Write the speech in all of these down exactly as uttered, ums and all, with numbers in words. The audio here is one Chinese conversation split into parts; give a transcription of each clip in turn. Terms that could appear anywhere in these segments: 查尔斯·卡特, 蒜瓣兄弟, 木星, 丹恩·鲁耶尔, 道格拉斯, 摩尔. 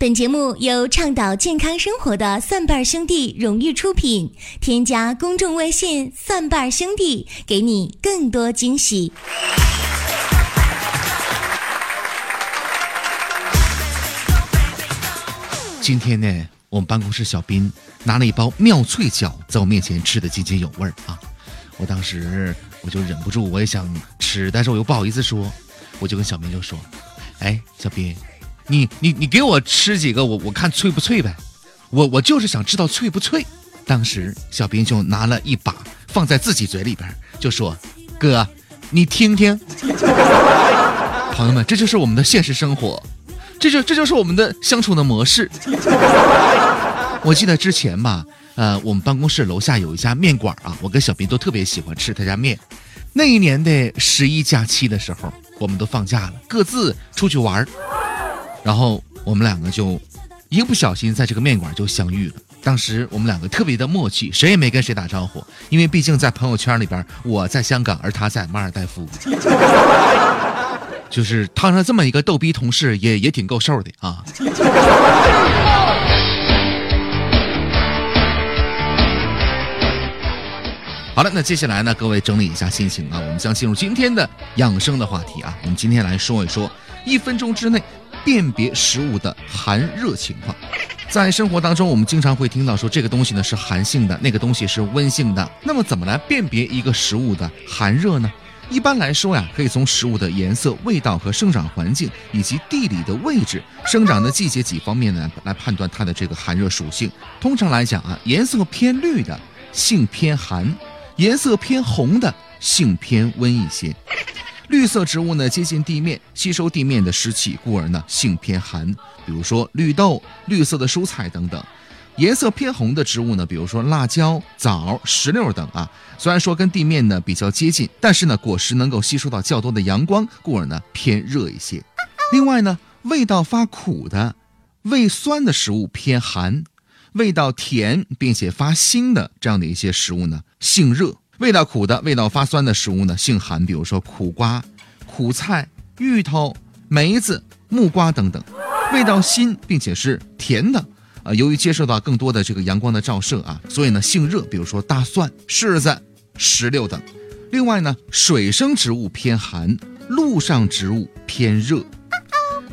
本节目由倡导健康生活的蒜瓣兄弟荣誉出品，添加公众微信蒜瓣兄弟，给你更多惊喜。今天呢，我们办公室小斌拿了一包妙脆角在我面前吃的津津有味啊，我当时我就忍不住，我也想吃，但是我又不好意思说，我就跟小斌就说：“哎，小斌，你你你给我吃几个，我我看脆不脆呗，我我就是想知道脆不脆。”当时小斌就拿了一把放在自己嘴里边，就说：“哥，你听听。”朋友们，这就是我们的现实生活。这就这就是我们的相处的模式。我记得之前吧，呃，我们办公室楼下有一家面馆啊，我跟小斌都特别喜欢吃他家面。那一年的十一假期的时候，我们都放假了，各自出去玩，然后我们两个就一不小心在这个面馆就相遇了。当时我们两个特别的默契，谁也没跟谁打招呼，因为毕竟在朋友圈里边，我在香港，而他在马尔代夫。就是摊上这么一个逗逼同事也也挺够瘦的啊。好了，那接下来呢，各位整理一下心情啊，我们将进入今天的养生的话题啊。我们今天来说一说一分钟之内辨别食物的寒热情况。在生活当中，我们经常会听到说这个东西呢是寒性的，那个东西是温性的。那么怎么来辨别一个食物的寒热呢？一般来说呀，可以从食物的颜色、味道和生长环境，以及地理的位置、生长的季节几方面呢，来判断它的这个寒热属性。通常来讲啊，颜色偏绿的性偏寒，颜色偏红的性偏温一些。绿色植物呢接近地面，吸收地面的湿气，故而呢性偏寒，比如说绿豆、绿色的蔬菜等等。颜色偏红的植物呢，比如说辣椒、枣、石榴等啊，虽然说跟地面呢比较接近，但是呢果实能够吸收到较多的阳光，故而呢偏热一些。另外呢，味道发苦的、味酸的食物偏寒，味道甜并且发腥的这样的一些食物呢性热，味道苦的、味道发酸的食物呢性寒，比如说苦瓜、苦菜、芋头、梅子、木瓜等等。味道辛并且是甜的，呃，由于接受到更多的这个阳光的照射啊，所以呢性热，比如说大蒜、柿子、石榴等。另外呢，水生植物偏寒，陆上植物偏热。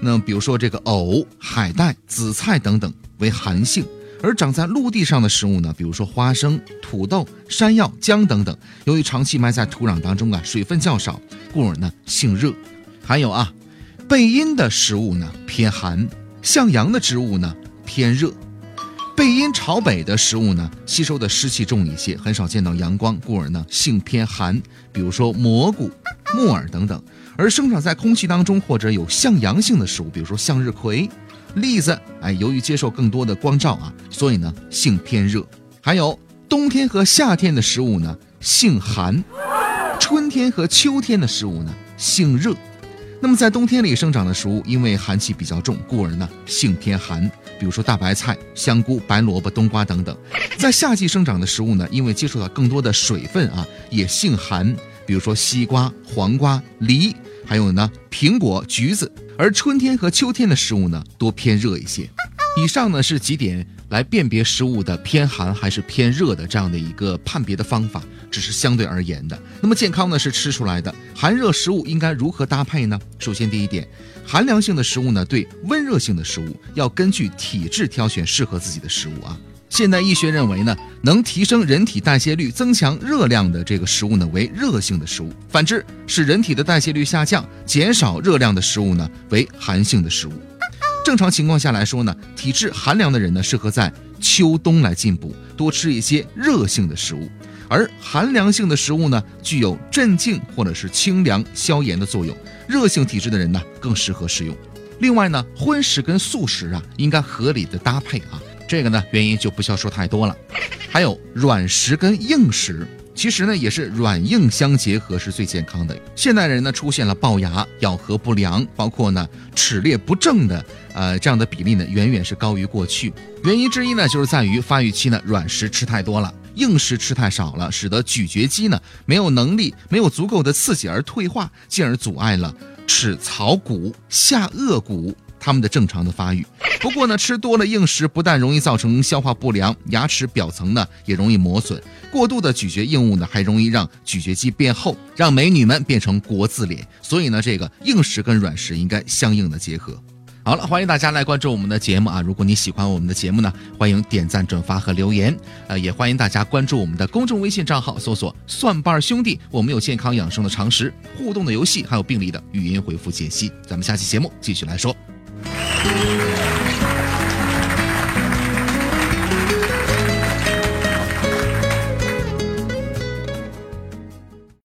那比如说这个藕、海带、紫菜等等为寒性，而长在陆地上的食物呢，比如说花生、土豆、山药、姜等等，由于长期埋在土壤当中啊，水分较少，故而呢性热。还有啊，背阴的食物呢偏寒，向阳的植物呢偏热，背阴朝北的食物呢吸收的湿气重一些，很少见到阳光，故而呢性偏寒，比如说蘑菇、木耳等等。而生长在空气当中或者有向阳性的食物，比如说向日葵、栗子，哎，由于接受更多的光照啊，所以呢性偏热。还有冬天和夏天的食物呢性寒，春天和秋天的食物呢性热。那么在冬天里生长的食物，因为寒气比较重，故而呢性偏寒，比如说大白菜、香菇、白萝卜、冬瓜等等。在夏季生长的食物呢，因为接触到更多的水分啊，也性寒，比如说西瓜、黄瓜、梨，还有呢苹果、橘子。而春天和秋天的食物呢，多偏热一些。以上呢是几点来辨别食物的偏寒还是偏热的这样的一个判别的方法，只是相对而言的。那么健康呢是吃出来的，寒热食物应该如何搭配呢？首先第一点，寒凉性的食物呢对温热性的食物，要根据体质挑选适合自己的食物啊。现代医学认为呢，能提升人体代谢率、增强热量的这个食物呢为热性的食物，反之使人体的代谢率下降、减少热量的食物呢为寒性的食物。正常情况下来说呢，体质寒凉的人呢适合在秋冬来进补，多吃一些热性的食物。而寒凉性的食物呢具有镇静或者是清凉消炎的作用，热性体质的人呢更适合食用。另外呢，荤食跟素食啊应该合理的搭配啊，这个呢原因就不需要说太多了。还有软食跟硬食，其实呢也是软硬相结合是最健康的。现代人呢出现了龅牙、咬合不良，包括呢齿列不正的呃这样的比例呢远远是高于过去。原因之一呢就是在于发育期呢软食吃太多了，硬食吃太少了，使得咀嚼肌呢没有能力、没有足够的刺激而退化，进而阻碍了齿槽骨、下颚骨、它们的正常的发育。不过呢，吃多了硬食不但容易造成消化不良，牙齿表层呢也容易磨损，过度的咀嚼硬物呢还容易让咀嚼肌变厚，让美女们变成国字脸。所以呢，这个硬食跟软食应该相应的结合。好了，欢迎大家来关注我们的节目啊！如果你喜欢我们的节目呢，欢迎点赞、转发和留言。呃，也欢迎大家关注我们的公众微信账号，搜索“蒜瓣兄弟”，我们有健康养生的常识、互动的游戏，还有病例的语音回复解析。咱们下期节目继续来说。